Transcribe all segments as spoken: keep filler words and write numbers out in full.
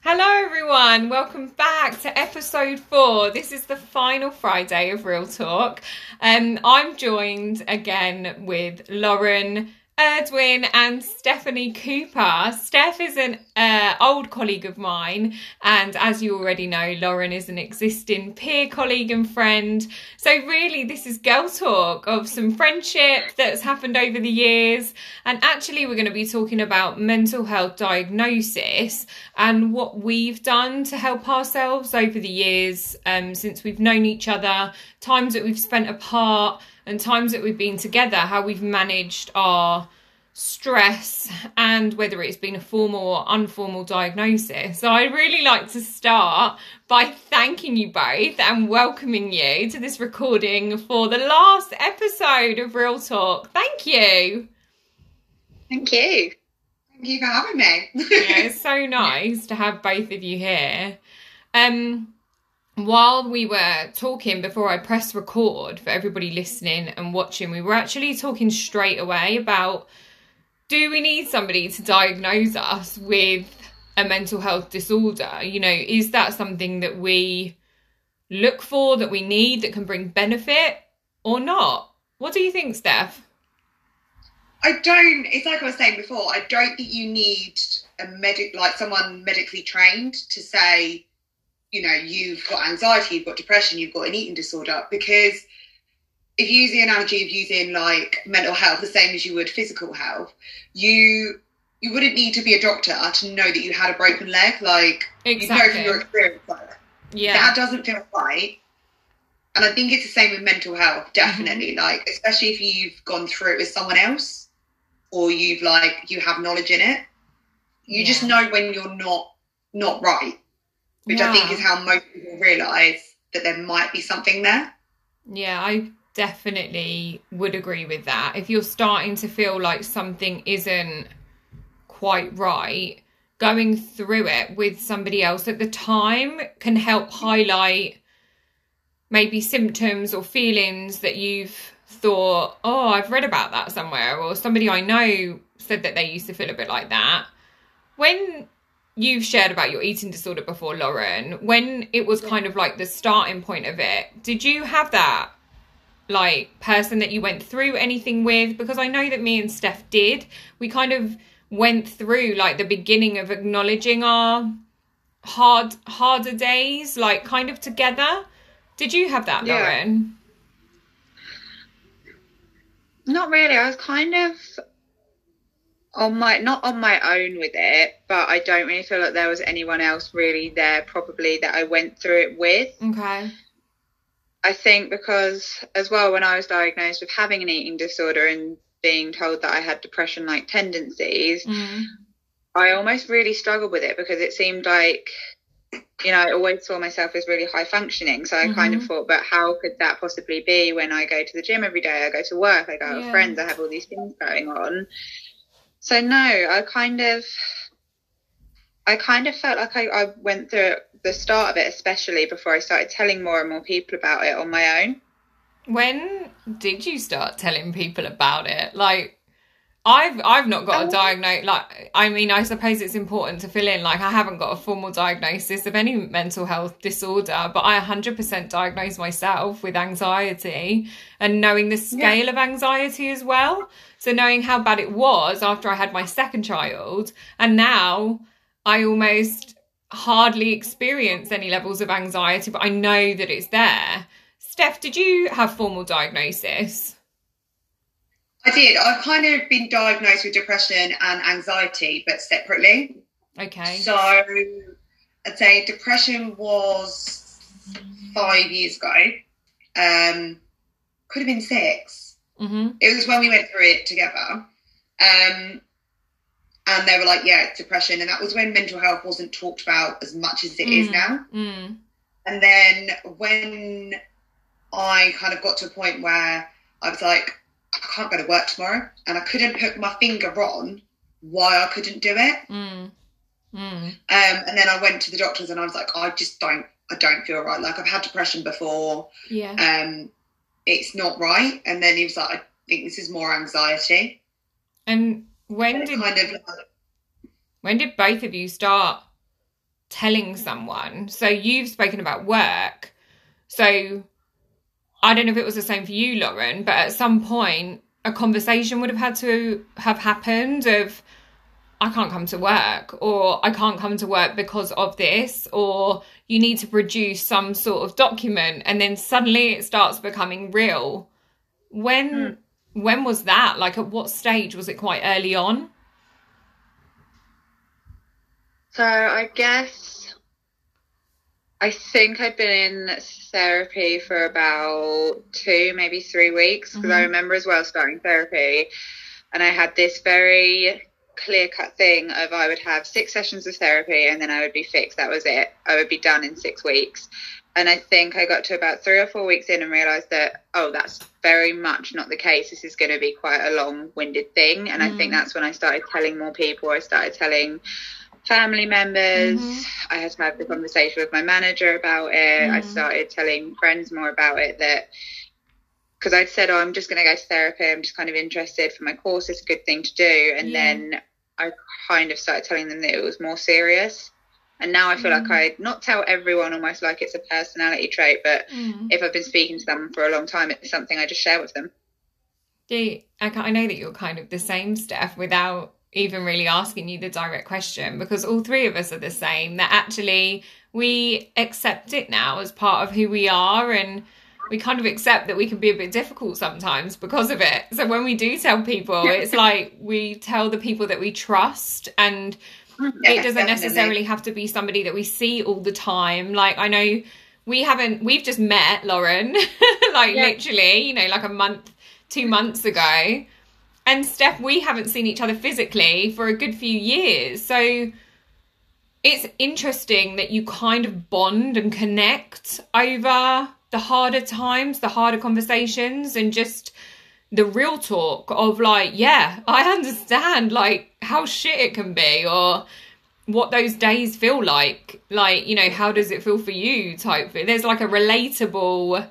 Hello everyone, welcome back to episode four. This is the final Friday of Real Talk. Um, I'm joined again with Lauren, Erdwin and Stephanie Cooper. Steph is an uh, old colleague of mine, and as you already know, Lauren is an existing peer colleague and friend. So really this is girl talk of some friendship that's happened over the years, and actually we're going to be talking about mental health diagnosis and what we've done to help ourselves over the years, um, since we've known each other, times that we've spent apart, and times that we've been together, how we've managed our stress and whether it's been a formal or informal diagnosis. So I'd really like to start by thanking you both and welcoming you to this recording for the last episode of Real Talk. Thank you. Thank you. Thank you for having me. Yeah, it's so nice to have both of you here. Um... While we were talking before I pressed record, for everybody listening and watching, we were actually talking straight away about, do we need somebody to diagnose us with a mental health disorder? You know, is that something that we look for, that we need, that can bring benefit or not? What do you think, Steph? I don't, it's like I was saying before, I don't think you need a medic, like someone medically trained to say, you know, you've got anxiety, you've got depression, you've got an eating disorder, because if you use the analogy of using like mental health the same as you would physical health, you you wouldn't need to be a doctor to know that you had a broken leg. Like, exactly. You know from your experience, like, yeah, that doesn't feel right. And I think it's the same with mental health, definitely. Mm-hmm. Like, especially if you've gone through it with someone else, or you've like you have knowledge in it, you yeah. just know when you're not not right. Which yeah. I think is how most people realise that there might be something there. Yeah, I definitely would agree with that. If you're starting to feel like something isn't quite right, going through it with somebody else at the time can help highlight maybe symptoms or feelings that you've thought, oh, I've read about that somewhere, or somebody I know said that they used to feel a bit like that. When you've shared about your eating disorder before, Lauren, when it was kind of like the starting point of it, did you have that like person that you went through anything with? Because I know that me and Steph did. We kind of went through like the beginning of acknowledging our hard harder days, like kind of together. Did you have that, yeah. Lauren? Not really. I was kind of on my not on my own with it, but I don't really feel like there was anyone else really there probably that I went through it with. Okay. I think because as well, when I was diagnosed with having an eating disorder and being told that I had depression like tendencies, mm. I almost really struggled with it because it seemed like, you know, I always saw myself as really high functioning, so I mm-hmm. kind of thought, but how could that possibly be when I go to the gym every day, I go to work, I go yeah. with friends, I have all these things going on. So no, I kind of, I kind of felt like I, I went through the start of it, especially before I started telling more and more people about it on my own. When did you start telling people about it? Like, I've I've not got oh. a diagnosis. Like, I mean, I suppose it's important to fill in. Like, I haven't got a formal diagnosis of any mental health disorder, but I one hundred percent diagnosed myself with anxiety, and knowing the scale yeah. of anxiety as well. So knowing how bad it was after I had my second child, and now I almost hardly experience any levels of anxiety, but I know that it's there. Steph, did you have formal diagnosis? I did. I've kind of been diagnosed with depression and anxiety, but separately. Okay. So I'd say depression was five years ago. Um, could have been six. Mm-hmm. It was when we went through it together, um, and they were like, yeah, it's depression, and that was when mental health wasn't talked about as much as it mm. is now. Mm. And then when I kind of got to a point where I was like, I can't go to work tomorrow, and I couldn't put my finger on why I couldn't do it. Mm. Mm. Um, and then I went to the doctors and I was like, I just don't, I don't feel right. Like, I've had depression before. Yeah. Um, it's not right. And then he was like, I think this is more anxiety. And when and did kind of like, When did both of you start telling someone? So you've spoken about work. So I don't know if it was the same for you, Lauren, but at some point a conversation would have had to have happened of, I can't come to work, or I can't come to work because of this, or you need to produce some sort of document, and then suddenly it starts becoming real. When mm. when was that? Like, at what stage? Was it quite early on? So I guess, I think I'd been in therapy for about two, maybe three weeks, because mm-hmm. I remember as well starting therapy, and I had this very clear-cut thing of I would have six sessions of therapy and then I would be fixed. That was it. I would be done in six weeks, and I think I got to about three or four weeks in and realized that, oh, that's very much not the case. This is going to be quite a long-winded thing. And mm. I think that's when I started telling more people. I started telling family members. Mm-hmm. I had to have the conversation with my manager about it. Mm. I started telling friends more about it, that because I'd said, oh, I'm just going to go to therapy, I'm just kind of interested for my course, it's a good thing to do. And yeah. then I kind of started telling them that it was more serious. And now I feel mm. like I not tell everyone, almost like it's a personality trait, but mm. if I've been speaking to someone for a long time, it's something I just share with them. Do you, I, I know that you're kind of the same, Steph, without even really asking you the direct question, because all three of us are the same, that actually we accept it now as part of who we are, and we kind of accept that we can be a bit difficult sometimes because of it. So when we do tell people, it's like we tell the people that we trust, and yeah, it doesn't definitely. necessarily have to be somebody that we see all the time. Like, I know we haven't, we've just met, Lauren, like yeah. literally, you know, like a month, two months ago. And Steph, we haven't seen each other physically for a good few years. So it's interesting that you kind of bond and connect over the harder times, the harder conversations, and just the real talk of like, yeah, I understand like how shit it can be, or what those days feel like, like, you know, how does it feel for you type thing. There's like a relatable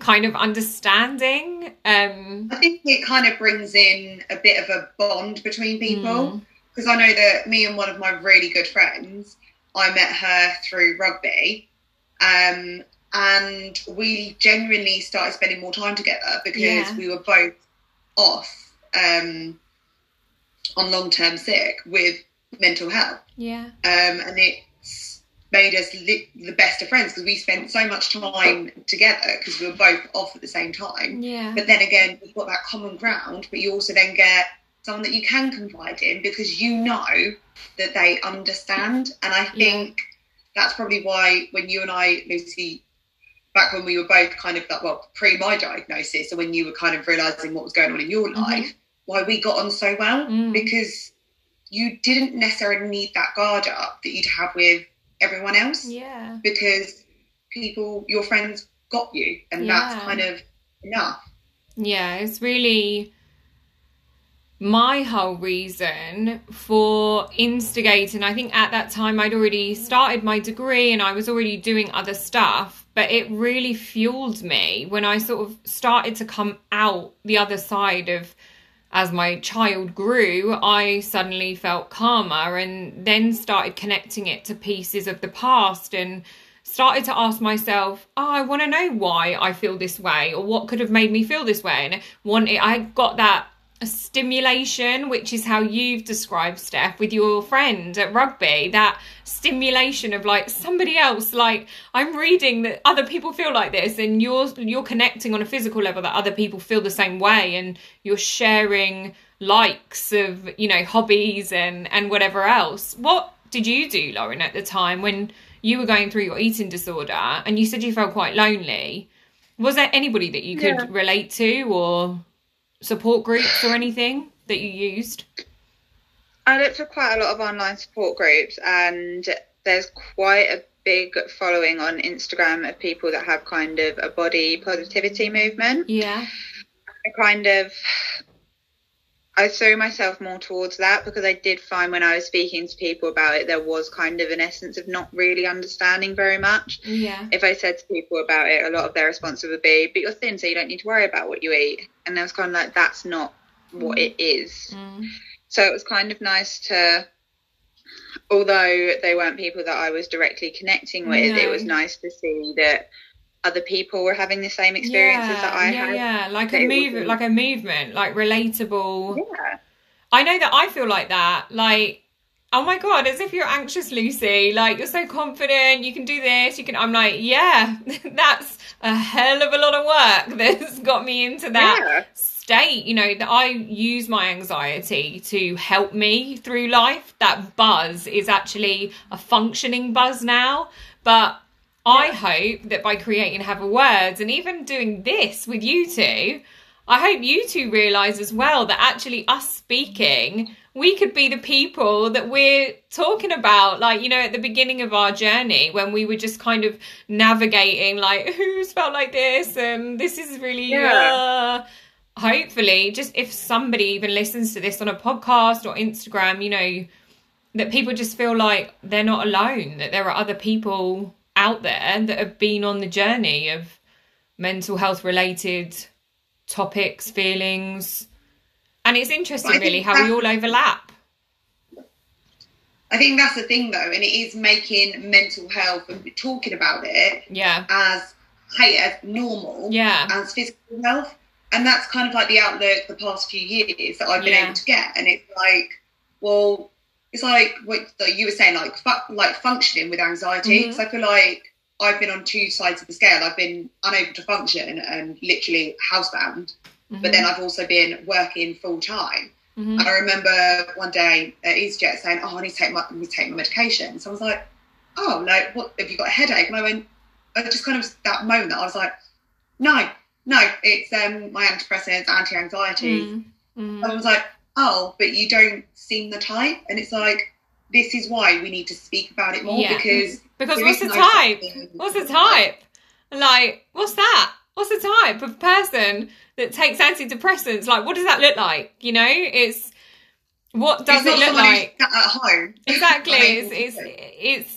kind of understanding. Um, I think it kind of brings in a bit of a bond between people, because mm. I know that me and one of my really good friends, I met her through rugby. Um, And we genuinely started spending more time together because yeah. we were both off um, on long-term sick with mental health. Yeah. Um, and it made us li- the best of friends, because we spent so much time together because we were both off at the same time. Yeah. But then again, we've got that common ground, but you also then get someone that you can confide in because you know that they understand. And I think yeah. that's probably why when you and I, Lucy, back when we were both kind of like, well, pre my diagnosis, so when you were kind of realising what was going on in your mm-hmm. life, why we got on so well, mm. because you didn't necessarily need that guard up that you'd have with everyone else. Yeah. Because people, your friends got you, and yeah. that's kind of enough. Yeah, it's really my whole reason for instigating. I think at that time I'd already started my degree and I was already doing other stuff. But it really fueled me when I sort of started to come out the other side of, as my child grew, I suddenly felt calmer, and then started connecting it to pieces of the past, and started to ask myself, oh, I want to know why I feel this way, or what could have made me feel this way. And want it, I got that stimulation, which is how you've described, Steph, with your friend at rugby, that stimulation of like somebody else, like I'm reading that other people feel like this, and you're you're connecting on a physical level that other people feel the same way, and you're sharing likes of, you know, hobbies and and whatever else. What did you do, Lauren, at the time when you were going through your eating disorder, and you said you felt quite lonely? Was there anybody that you could yeah. relate to, or support groups or anything that you used? I looked at quite a lot of online support groups, and there's quite a big following on Instagram of people that have kind of a body positivity movement. Yeah. I kind of, I threw myself more towards that, because I did find when I was speaking to people about it, there was kind of an essence of not really understanding very much. Yeah. If I said to people about it, a lot of their response would be, but you're thin, so you don't need to worry about what you eat. And I was kind of like, that's not what it is. Mm. So it was kind of nice to although they weren't people that I was directly connecting with, no. It was nice to see that other people were having the same experiences yeah, that I yeah, had. Yeah, like a move, like a movement, like relatable. Yeah. I know that I feel like that. Like, oh my God, as if you're anxious, Lucy. Like, you're so confident. You can do this. You can. I'm like, yeah, that's a hell of a lot of work that's got me into that yeah. state. You know, that I use my anxiety to help me through life. That buzz is actually a functioning buzz now. But yeah. I hope that by creating Have a Words and even doing this with you two, I hope you two realise as well that actually us speaking, we could be the people that we're talking about. Like, you know, at the beginning of our journey when we were just kind of navigating, like, who's felt like this? And this is really, yeah. uh, hopefully, just if somebody even listens to this on a podcast or Instagram, you know, that people just feel like they're not alone, that there are other people out there that have been on the journey of mental health related topics, feelings, and it's interesting really how we all overlap. I think that's the thing though, and it is making mental health and talking about it yeah as hey as normal yeah as physical health, and that's kind of like the outlook the past few years that I've been yeah. able to get. And it's like, well, it's like what you were saying, like fu- like functioning with anxiety, because mm-hmm. I feel like I've been on two sides of the scale. I've been unable to function and literally housebound. Mm-hmm. But then I've also been working full time. Mm-hmm. And I remember one day at EasyJet saying, oh, I need to take my, I need to take my medication. So I was like, oh, like, what, have you got a headache? And I went, I just kind of, that moment, I was like, no, no, it's um, my antidepressants, anti-anxiety. Mm-hmm. I was like, oh, but you don't seem the type. And it's like, this is why we need to speak about it more yeah. because... Because what's the type? What's the type? Like, what's that? What's the type of person that takes antidepressants? Like, what does that look like? You know, it's... What does it look like? At home. Exactly. It's, it's,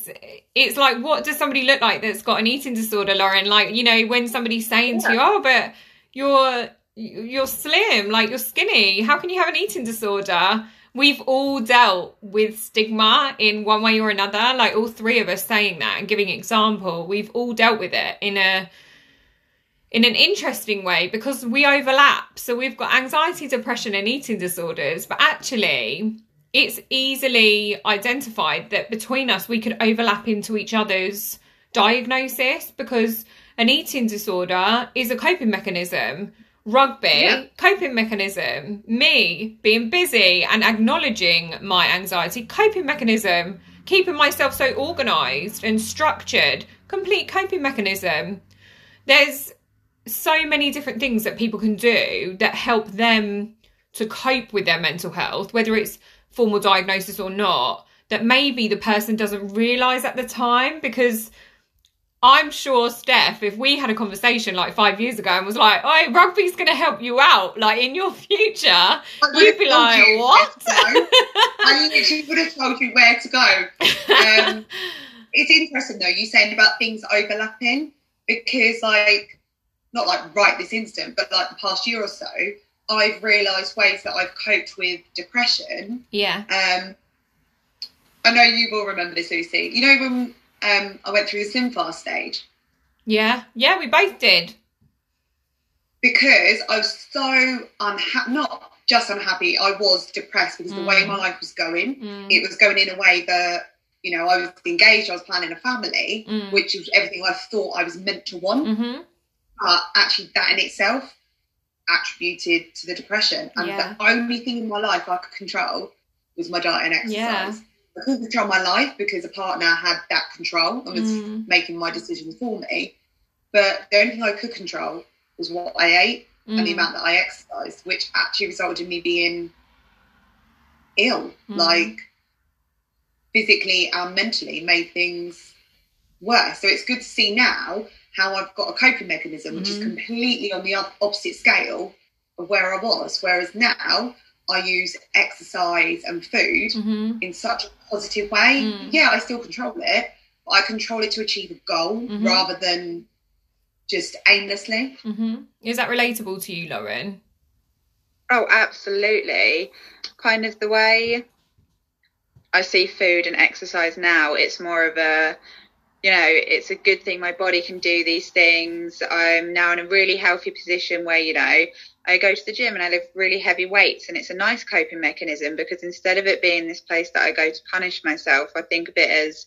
it's, it's like, what does somebody look like that's got an eating disorder, Lauren? Like, you know, when somebody's saying yeah. to you, oh, but you're you're slim, like, you're skinny. How can you have an eating disorder? We've all dealt with stigma in one way or another, like all three of us saying that and giving example. We've all dealt with it in a in an interesting way because we overlap. So we've got anxiety, depression and eating disorders. But actually, it's easily identified that between us, we could overlap into each other's diagnosis, because an eating disorder is a coping mechanism. Rugby, yeah. coping mechanism. Me being busy and acknowledging my anxiety, coping mechanism. Keeping myself so organised and structured, complete coping mechanism. There's so many different things that people can do that help them to cope with their mental health, whether it's formal diagnosis or not, that maybe the person doesn't realise at the time. Because I'm sure, Steph, if we had a conversation like five years ago and was like, oh, rugby's going to help you out, like, in your future, you'd be like, you what? I literally would have told you where to go. Um, it's interesting, though, you saying about things overlapping, because, like, not like right this instant, but like the past year or so, I've realised ways that I've coped with depression. Yeah. Um, I know you will remember this, Lucy. You know when... Um, I went through the SlimFast stage. Yeah, yeah, we both did. Because I was so unhappy, not just unhappy, I was depressed because mm. the way my life was going, mm. it was going in a way that, you know, I was engaged, I was planning a family, mm. which was everything I thought I was meant to want. Mm-hmm. But actually that in itself attributed to the depression. And yeah. the only thing in my life I could control was my diet and exercise. Yeah. I couldn't control my life because a partner had that control and was mm. making my decisions for me. But the only thing I could control was what I ate mm. and the amount that I exercised, which actually resulted in me being ill, mm. like physically and mentally made things worse. So it's good to see now how I've got a coping mechanism, mm. which is completely on the opposite scale of where I was. Whereas now I use exercise and food mm-hmm. in such a positive way. Mm. Yeah, I still control it, but I control it to achieve a goal mm-hmm. rather than just aimlessly. Mm-hmm. Is that relatable to you, Lauren? Oh, absolutely. Kind of the way I see food and exercise now, it's more of a, you know, it's a good thing, my body can do these things. I'm now in a really healthy position where, you know, I go to the gym and I lift really heavy weights, and it's a nice coping mechanism, because instead of it being this place that I go to punish myself, I think of it as,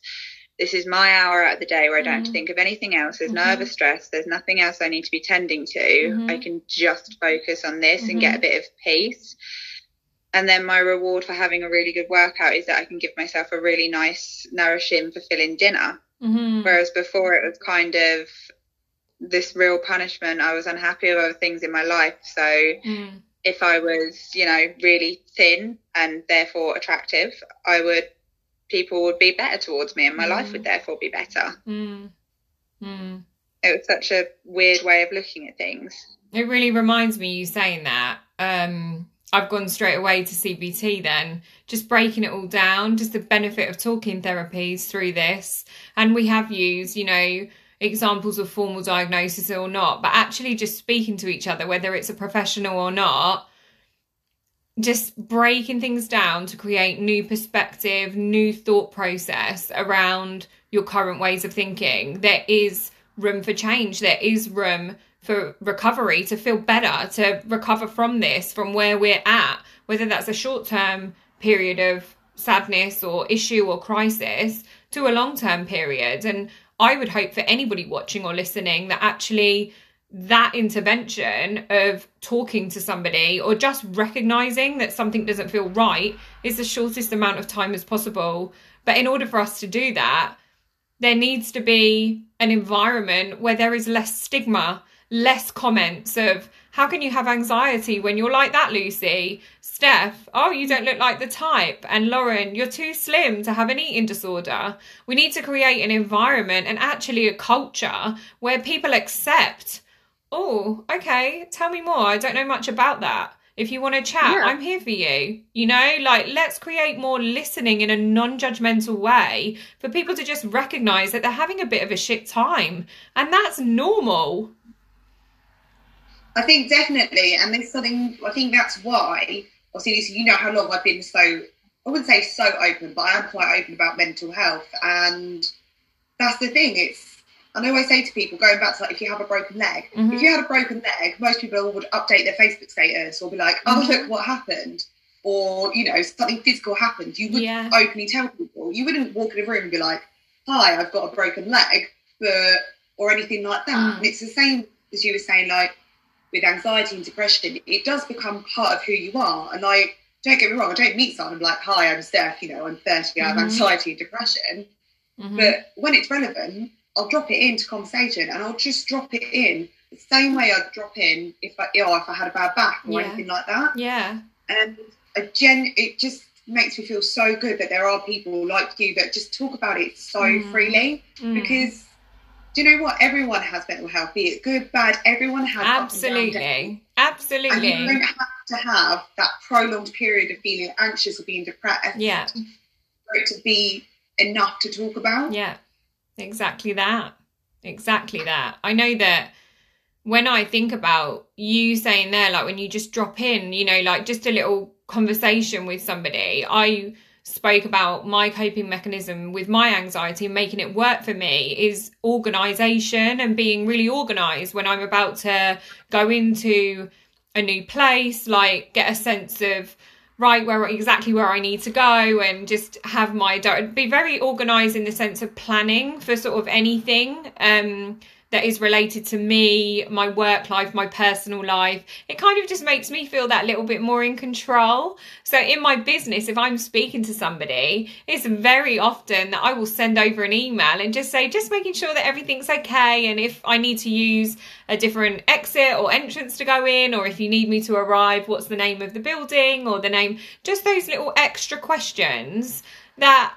this is my hour out of the day where I don't mm-hmm. have to think of anything else. There's mm-hmm. no other stress. There's nothing else I need to be tending to. Mm-hmm. I can just focus on this mm-hmm. and get a bit of peace. And then my reward for having a really good workout is that I can give myself a really nice, nourishing, fulfilling dinner. Mm-hmm. Whereas before it was kind of this real punishment. I was unhappy with other things in my life. So mm. if I was, you know, really thin and therefore attractive, I would, people would be better towards me, and my mm. life would therefore be better. Mm. Mm. It was such a weird way of looking at things. It really reminds me, you saying that, um, I've gone straight away to C B T then, just breaking it all down, just the benefit of talking therapies through this. And we have used, you know, examples of formal diagnosis or not, but actually just speaking to each other, whether it's a professional or not, just breaking things down to create new perspective, new thought process around your current ways of thinking. There is room for change. There is room for recovery, to feel better, to recover from this, from where we're at, whether that's a short-term period of sadness or issue or crisis to a long-term period. And I would hope for anybody watching or listening that actually that intervention of talking to somebody or just recognizing that something doesn't feel right is the shortest amount of time as possible. But in order for us to do that, there needs to be an environment where there is less stigma, less comments of, how can you have anxiety when you're like that, Lucy? Steph, oh, you don't look like the type. And Lauren, you're too slim to have an eating disorder. We need to create an environment and actually a culture where people accept, oh, okay, tell me more. I don't know much about that. If you want to chat, yeah. I'm here for you. You know, like, let's create more listening in a non-judgmental way for people to just recognise that they're having a bit of a shit time. And that's normal. I think definitely, and there's something, I think that's why, obviously, Lucy, you know how long I've been so, I wouldn't say so open, but I am quite open about mental health, and that's the thing. It's, and I always say to people, going back to like, if you have a broken leg, mm-hmm. if you had a broken leg, most people would update their Facebook status or be like, oh, look what happened, or, you know, something physical happened. You wouldn't yeah. openly tell people. You wouldn't walk in a room and be like, hi, I've got a broken leg, but, or anything like that. Mm. And it's the same as you were saying, like, with anxiety and depression, it does become part of who you are. And I, don't get me wrong, I don't meet someone and be like, hi, I'm Steph, you know, I'm thirty, I have mm-hmm. anxiety and depression. Mm-hmm. But when it's relevant, I'll drop it into conversation, and I'll just drop it in the same way I'd drop in if I, you know, if I had a bad back or yeah. anything like that. Yeah. And a gen, it just makes me feel so good that there are people like you that just talk about it so mm. freely mm. because... do you know what? Everyone has mental health, be it good, bad, everyone has. Absolutely. Absolutely. And you don't have to have that prolonged period of being anxious or being depressed yeah. for it to be enough to talk about. Yeah, exactly that. Exactly that. I know that when I think about you saying there, like when you just drop in, you know, like just a little conversation with somebody, I spoke about my coping mechanism with my anxiety, and making it work for me is organisation and being really organised when I'm about to go into a new place, like get a sense of right where exactly where I need to go, and just have my be very organised in the sense of planning for sort of anything um that is related to me, my work life, my personal life. It kind of just makes me feel that little bit more in control. So in my business, if I'm speaking to somebody, it's very often that I will send over an email and just say, just making sure that everything's okay. And if I need to use a different exit or entrance to go in, or if you need me to arrive, what's the name of the building or the name, just those little extra questions that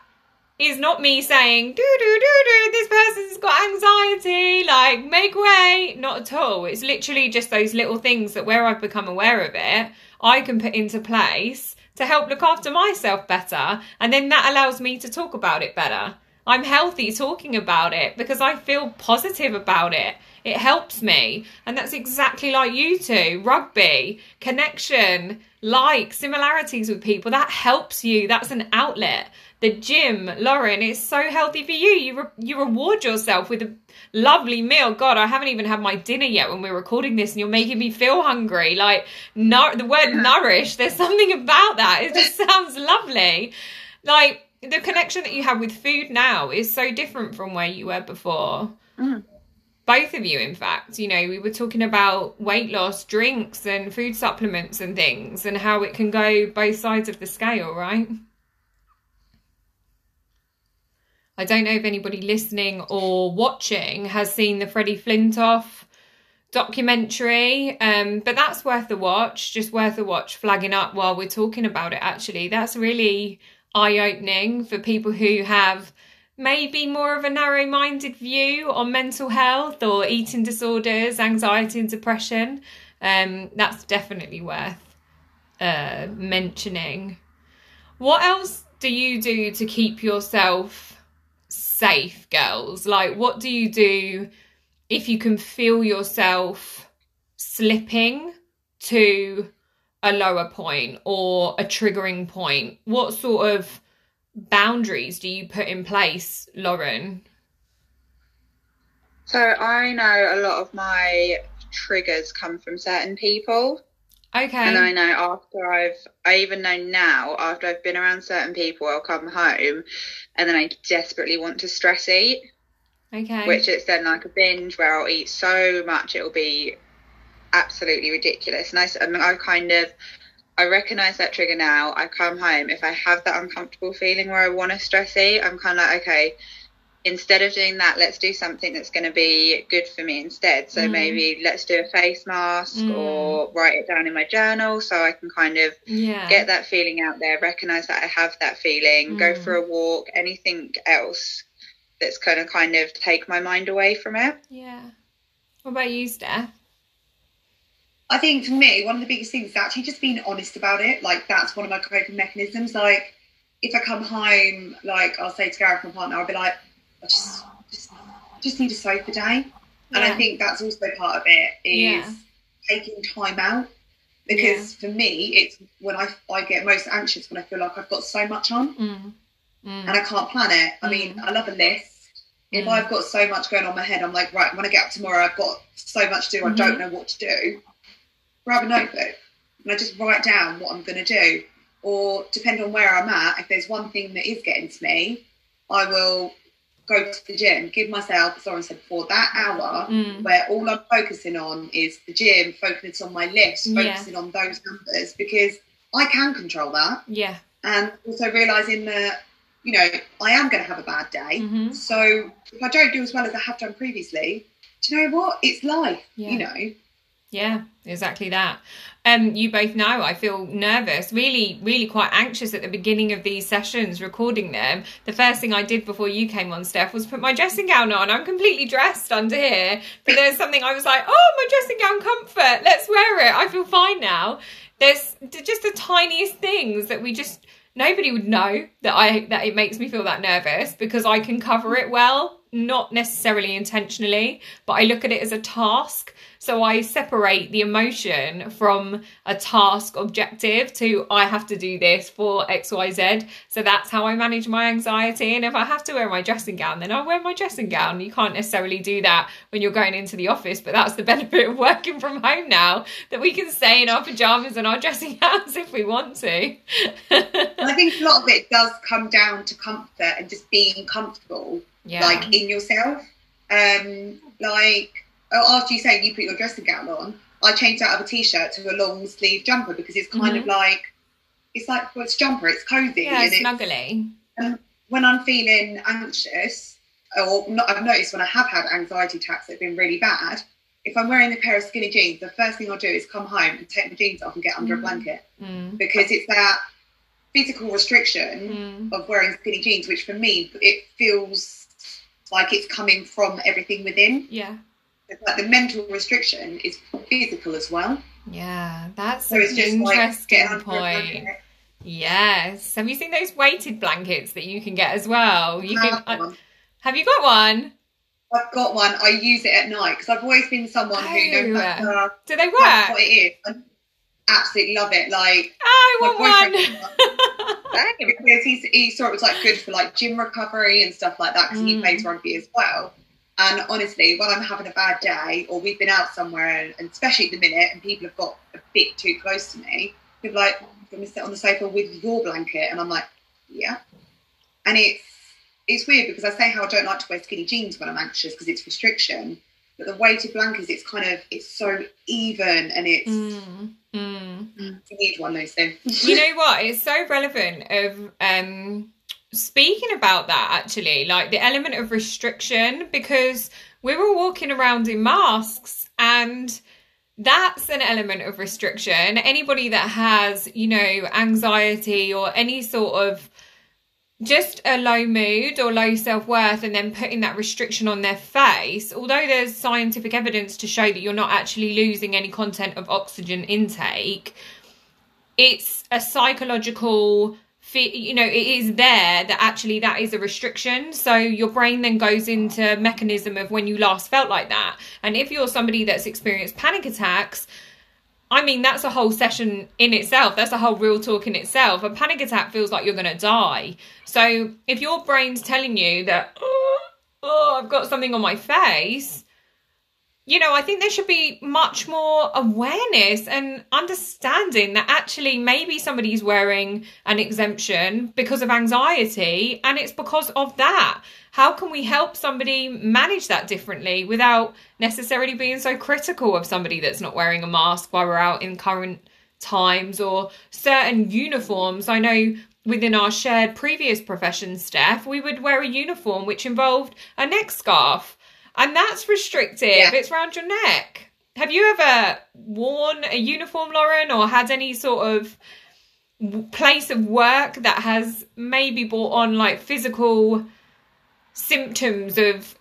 is not me saying, do, do, do, do, this person's got anxiety, like, make way. Not at all. It's literally just those little things that where I've become aware of it, I can put into place to help look after myself better. And then that allows me to talk about it better. I'm healthy talking about it because I feel positive about it. It helps me. And that's exactly like you two. Rugby, connection, like similarities with people. That helps you. That's an outlet. The gym, Lauren, it's so healthy for you. You, re you reward yourself with a lovely meal. God, I haven't even had my dinner yet when we're recording this, and you're making me feel hungry. Like, no, the word nourish, there's something about that. It just sounds lovely. Like, the connection that you have with food now is so different from where you were before. Mm. Both of you, in fact, you know, we were talking about weight loss, drinks and food supplements and things, and how it can go both sides of the scale, right? I don't know if anybody listening or watching has seen the Freddie Flintoff documentary, um, but that's worth a watch, just worth a watch, flagging up while we're talking about it, actually. That's really eye-opening for people who have maybe more of a narrow-minded view on mental health or eating disorders, anxiety and depression. Um, that's definitely worth uh, mentioning. What else do you do to keep yourself safe, girls? Like, what do you do if you can feel yourself slipping to a lower point or a triggering point? What sort of boundaries do you put in place, Lauren? So I know a lot of my triggers come from certain people. Okay. And I know after I've, I even know now, after I've been around certain people, I'll come home and then I desperately want to stress eat. Okay. Which it's then like a binge where I'll eat so much, it'll be absolutely ridiculous. And I, I, mean, I kind of, I recognise that trigger now. I come home. If I have that uncomfortable feeling where I want to stress eat, I'm kind of like, okay, instead of doing that, let's do something that's going to be good for me instead. So mm. maybe let's do a face mask mm. or write it down in my journal so I can kind of yeah. get that feeling out there, recognise that I have that feeling, mm. go for a walk, anything else that's going to kind of take my mind away from it. Yeah. What about you, Steph? I think for me, one of the biggest things is actually just being honest about it. Like, that's one of my coping mechanisms. Like, if I come home, like, I'll say to Gareth, my partner, I'll be like, I just just, just need a sofa day. Yeah. And I think that's also part of it, is yeah. taking time out. Because yeah. for me, it's when I, I get most anxious, when I feel like I've got so much on mm. Mm. and I can't plan it. I mm. mean, I love a list. If mm. I've got so much going on in my head, I'm like, right, when I get up tomorrow, I've got so much to do, mm-hmm. I don't know what to do. Grab a notebook and I just write down what I'm going to do, or depend on where I'm at, if there's one thing that is getting to me, I will go to the gym, give myself, as Lauren said before, that hour mm. where all I'm focusing on is the gym, focusing on my list, focusing yeah. on those numbers, because I can control that. Yeah. And also realising that, you know, I am going to have a bad day. Mm-hmm. So if I don't do as well as I have done previously, do you know what? It's life, yeah. you know. Yeah, exactly that. Um, you both know I feel nervous, really, really quite anxious at the beginning of these sessions, recording them. The first thing I did before you came on, Steph, was put my dressing gown on. I'm completely dressed under here, but there's something I was like, oh, my dressing gown comfort, let's wear it. I feel fine now. There's just the tiniest things that we just, nobody would know that I that it makes me feel that nervous, because I can cover it well, not necessarily intentionally, but I look at it as a task. So I separate the emotion from a task objective to I have to do this for X, Y, Z. So that's how I manage my anxiety. And if I have to wear my dressing gown, then I'll wear my dressing gown. You can't necessarily do that when you're going into the office, but that's the benefit of working from home now, that we can stay in our pyjamas and our dressing gowns if we want to. I think a lot of it does come down to comfort and just being comfortable, yeah. like in yourself. Um, like... After you say you put your dressing gown on, I changed out of a t-shirt to a long sleeve jumper, because it's kind mm-hmm. of like, it's like, well, it's jumper, it's cozy. Yeah, and snuggly. It's, um, when I'm feeling anxious, or not, I've noticed when I have had anxiety attacks that have been really bad, if I'm wearing a pair of skinny jeans, the first thing I'll do is come home and take my jeans off and get under mm. a blanket. Mm. Because it's that physical restriction mm. of wearing skinny jeans, which for me, it feels like it's coming from everything within. Yeah. It's like the mental restriction is physical as well. Yeah, that's so an interesting like point. Yes. Have you seen those weighted blankets that you can get as well? You I have, can, one. I, have you got one? I've got one. I use it at night because I've always been someone oh. who knows that. Uh, Do they work? That's what it is. absolutely love it. Like, I want one. Because he's, he saw it was like good for like gym recovery and stuff like that, because mm. he plays rugby as well. And honestly, when I'm having a bad day or we've been out somewhere, and especially at the minute, and people have got a bit too close to me, people are like, oh, I'm going to sit on the sofa with your blanket. And I'm like, yeah. And it's it's weird because I say how I don't like to wear skinny jeans when I'm anxious because it's restriction. But the weighted blankets, it's kind of, it's so even, and it's, mm, mm. you need one, those things. You know what? It's so relevant of um, speaking about that, actually, like the element of restriction, because we were walking around in masks, and that's an element of restriction. Anybody that has, you know, anxiety or any sort of just a low mood or low self-worth, and then putting that restriction on their face, although there's scientific evidence to show that you're not actually losing any content of oxygen intake, it's a psychological, you know, it is there that actually that is a restriction. So your brain then goes into mechanism of when you last felt like that. And if you're somebody that's experienced panic attacks, I mean, that's a whole session in itself. That's a whole real talk in itself. A panic attack feels like you're going to die. So if your brain's telling you that, oh, oh, I've got something on my face, you know, I think there should be much more awareness and understanding that actually maybe somebody's wearing an exemption because of anxiety, and it's because of that. How can we help somebody manage that differently without necessarily being so critical of somebody that's not wearing a mask while we're out in current times, or certain uniforms? I know within our shared previous profession, Steph, we would wear a uniform which involved a neck scarf. And that's restrictive. Yeah. It's round your neck. Have you ever worn a uniform, Lauren, or had any sort of place of work that has maybe brought on like physical symptoms of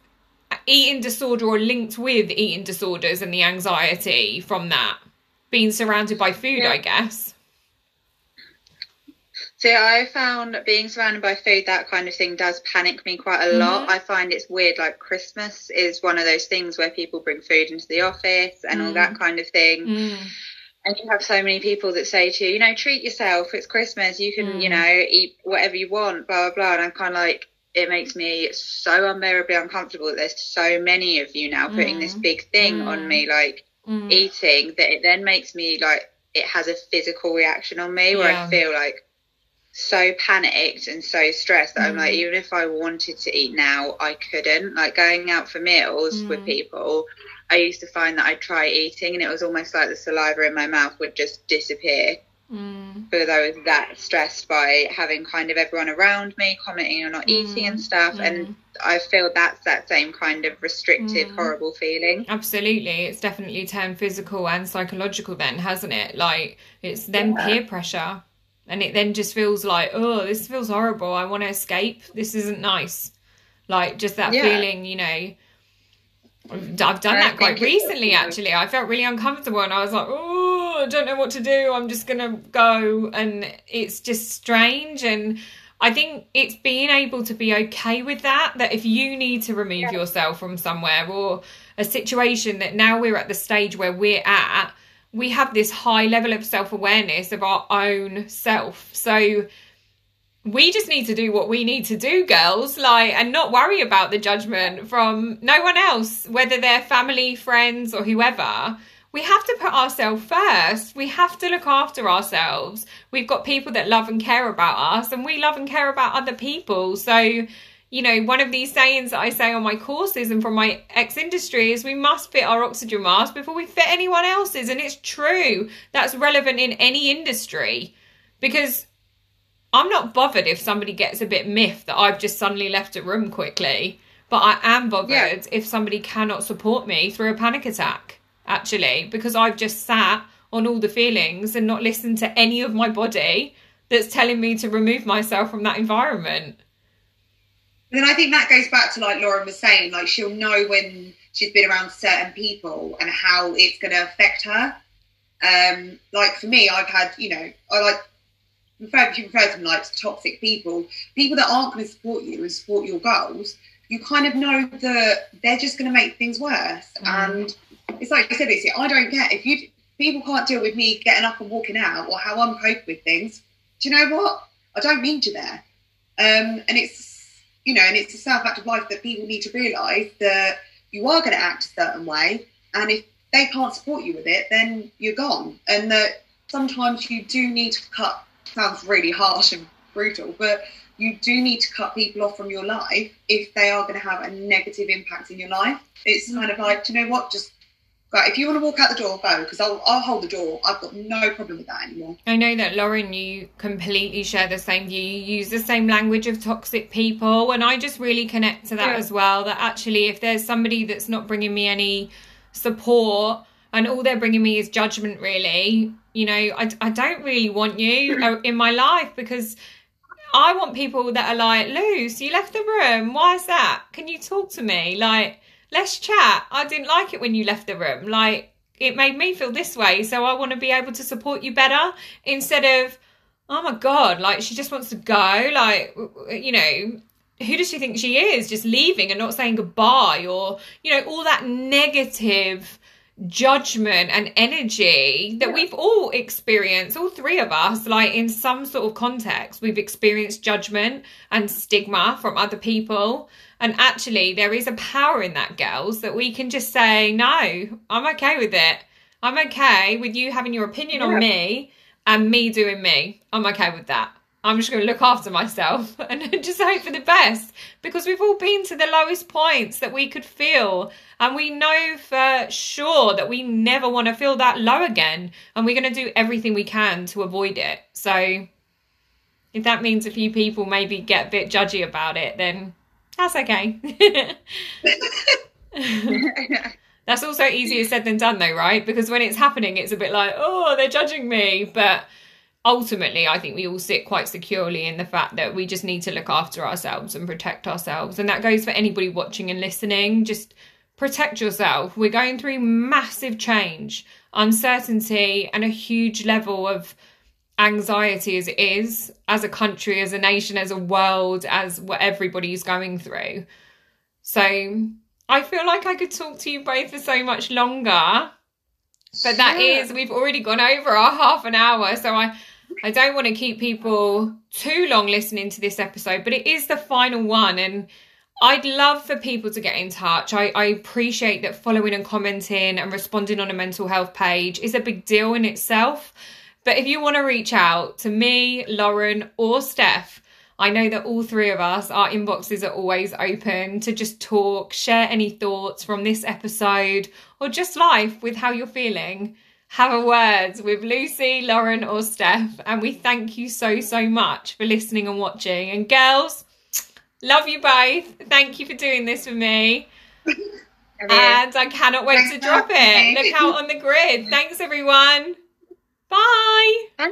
eating disorder or linked with eating disorders and the anxiety from that? Being surrounded by food, yeah. I guess. So I found being surrounded by food, that kind of thing, does panic me quite a lot. Mm-hmm. I find it's weird, like Christmas is one of those things where people bring food into the office and mm. all that kind of thing. Mm. And you have so many people that say to you, you know, treat yourself, it's Christmas, you can, mm. you know, eat whatever you want, blah, blah, blah. And I'm kind of like, it makes me so unbearably uncomfortable that there's so many of you now putting mm. this big thing mm. on me, like mm. eating, that it then makes me like, it has a physical reaction on me where yeah. I feel like so panicked and so stressed that mm. I'm like, even if I wanted to eat now, I couldn't. Like going out for meals mm. with people, I used to find that I'd try eating and it was almost like the saliva in my mouth would just disappear mm. because I was that stressed by having kind of everyone around me commenting on not mm. eating and stuff. Mm. And I feel that's that same kind of restrictive, mm. horrible feeling. Absolutely. It's definitely turned physical and psychological then, hasn't it? Like it's then yeah. peer pressure. And it then just feels like, oh, this feels horrible. I want to escape. This isn't nice. Like, just that yeah. feeling, you know. I've done that quite recently, actually. I felt really uncomfortable and I was like, oh, I don't know what to do. I'm just going to go. And it's just strange. And I think it's being able to be okay with that, that if you need to remove yeah. yourself from somewhere or a situation that now we're at the stage where we're at, we have this high level of self-awareness of our own self. So we just need to do what we need to do, girls, like, and not worry about the judgment from no one else, whether they're family, friends, or whoever. We have to put ourselves first. We have to look after ourselves. We've got people that love and care about us, and we love and care about other people. So, you know, one of these sayings that I say on my courses and from my ex-industry is we must fit our oxygen mask before we fit anyone else's. And it's true. That's relevant in any industry, because I'm not bothered if somebody gets a bit miffed that I've just suddenly left a room quickly. But I am bothered yeah. if somebody cannot support me through a panic attack, actually, because I've just sat on all the feelings and not listened to any of my body that's telling me to remove myself from that environment. And then I think that goes back to, like Lauren was saying, like she'll know when she's been around certain people and how it's going to affect her. Um, like for me, I've had, you know, I like, refer, if you refer to them like toxic people, people that aren't going to support you and support your goals, you kind of know that they're just going to make things worse. Mm. And it's like you said, it's, I don't care if you, people can't deal with me getting up and walking out or how I'm coping with things. Do you know what? I don't need you there. Um, and it's, you know, and it's a sad fact of life that people need to realise that you are going to act a certain way. And if they can't support you with it, then you're gone. And that sometimes you do need to cut, sounds really harsh and brutal, but you do need to cut people off from your life if they are going to have a negative impact in your life. It's kind of like, do you know what? Just But if you want to walk out the door, go, because I'll, I'll hold the door. I've got no problem with that anymore. I know that, Lauren, you completely share the same view. You use the same language of toxic people. And I just really connect to that yeah. as well, that actually if there's somebody that's not bringing me any support and all they're bringing me is judgment, really, you know, I, I don't really want you in my life, because I want people that are like, Luce, you left the room. Why is that? Can you talk to me? Like, let's chat. I didn't like it when you left the room. Like, it made me feel this way. So I want to be able to support you better, instead of, oh my God, like, she just wants to go. Like, you know, who does she think she is, just leaving and not saying goodbye? Or, you know, all that negative judgment and energy that yeah. we've all experienced, all three of us, like in some sort of context, we've experienced judgment and stigma from other people. And actually, there is a power in that, girls, that we can just say, no, I'm okay with it. I'm okay with you having your opinion yeah. on me and me doing me. I'm okay with that. I'm just going to look after myself and just hope for the best, because we've all been to the lowest points that we could feel. And we know for sure that we never want to feel that low again. And we're going to do everything we can to avoid it. So if that means a few people maybe get a bit judgy about it, then that's okay. That's also easier said than done though, right? Because when it's happening, it's a bit like, oh, they're judging me. But ultimately, I think we all sit quite securely in the fact that we just need to look after ourselves and protect ourselves. And that goes for anybody watching and listening. Just protect yourself. We're going through massive change, uncertainty, and a huge level of anxiety as it is, as a country, as a nation, as a world, as what everybody's going through. So I feel like I could talk to you both for so much longer. But that is, we've already gone over our half an hour. So I, I don't want to keep people too long listening to this episode, but it is the final one. And I'd love for people to get in touch. I, I appreciate that following and commenting and responding on a mental health page is a big deal in itself. But if you want to reach out to me, Lauren, or Steph, I know that all three of us, our inboxes are always open to just talk, share any thoughts from this episode or just life with how you're feeling. Have a word with Lucy, Lauren or Steph. And we thank you so, so much for listening and watching. And girls, love you both. Thank you for doing this for me. And I cannot wait to drop it. Look out on the grid. Thanks, everyone. Bye.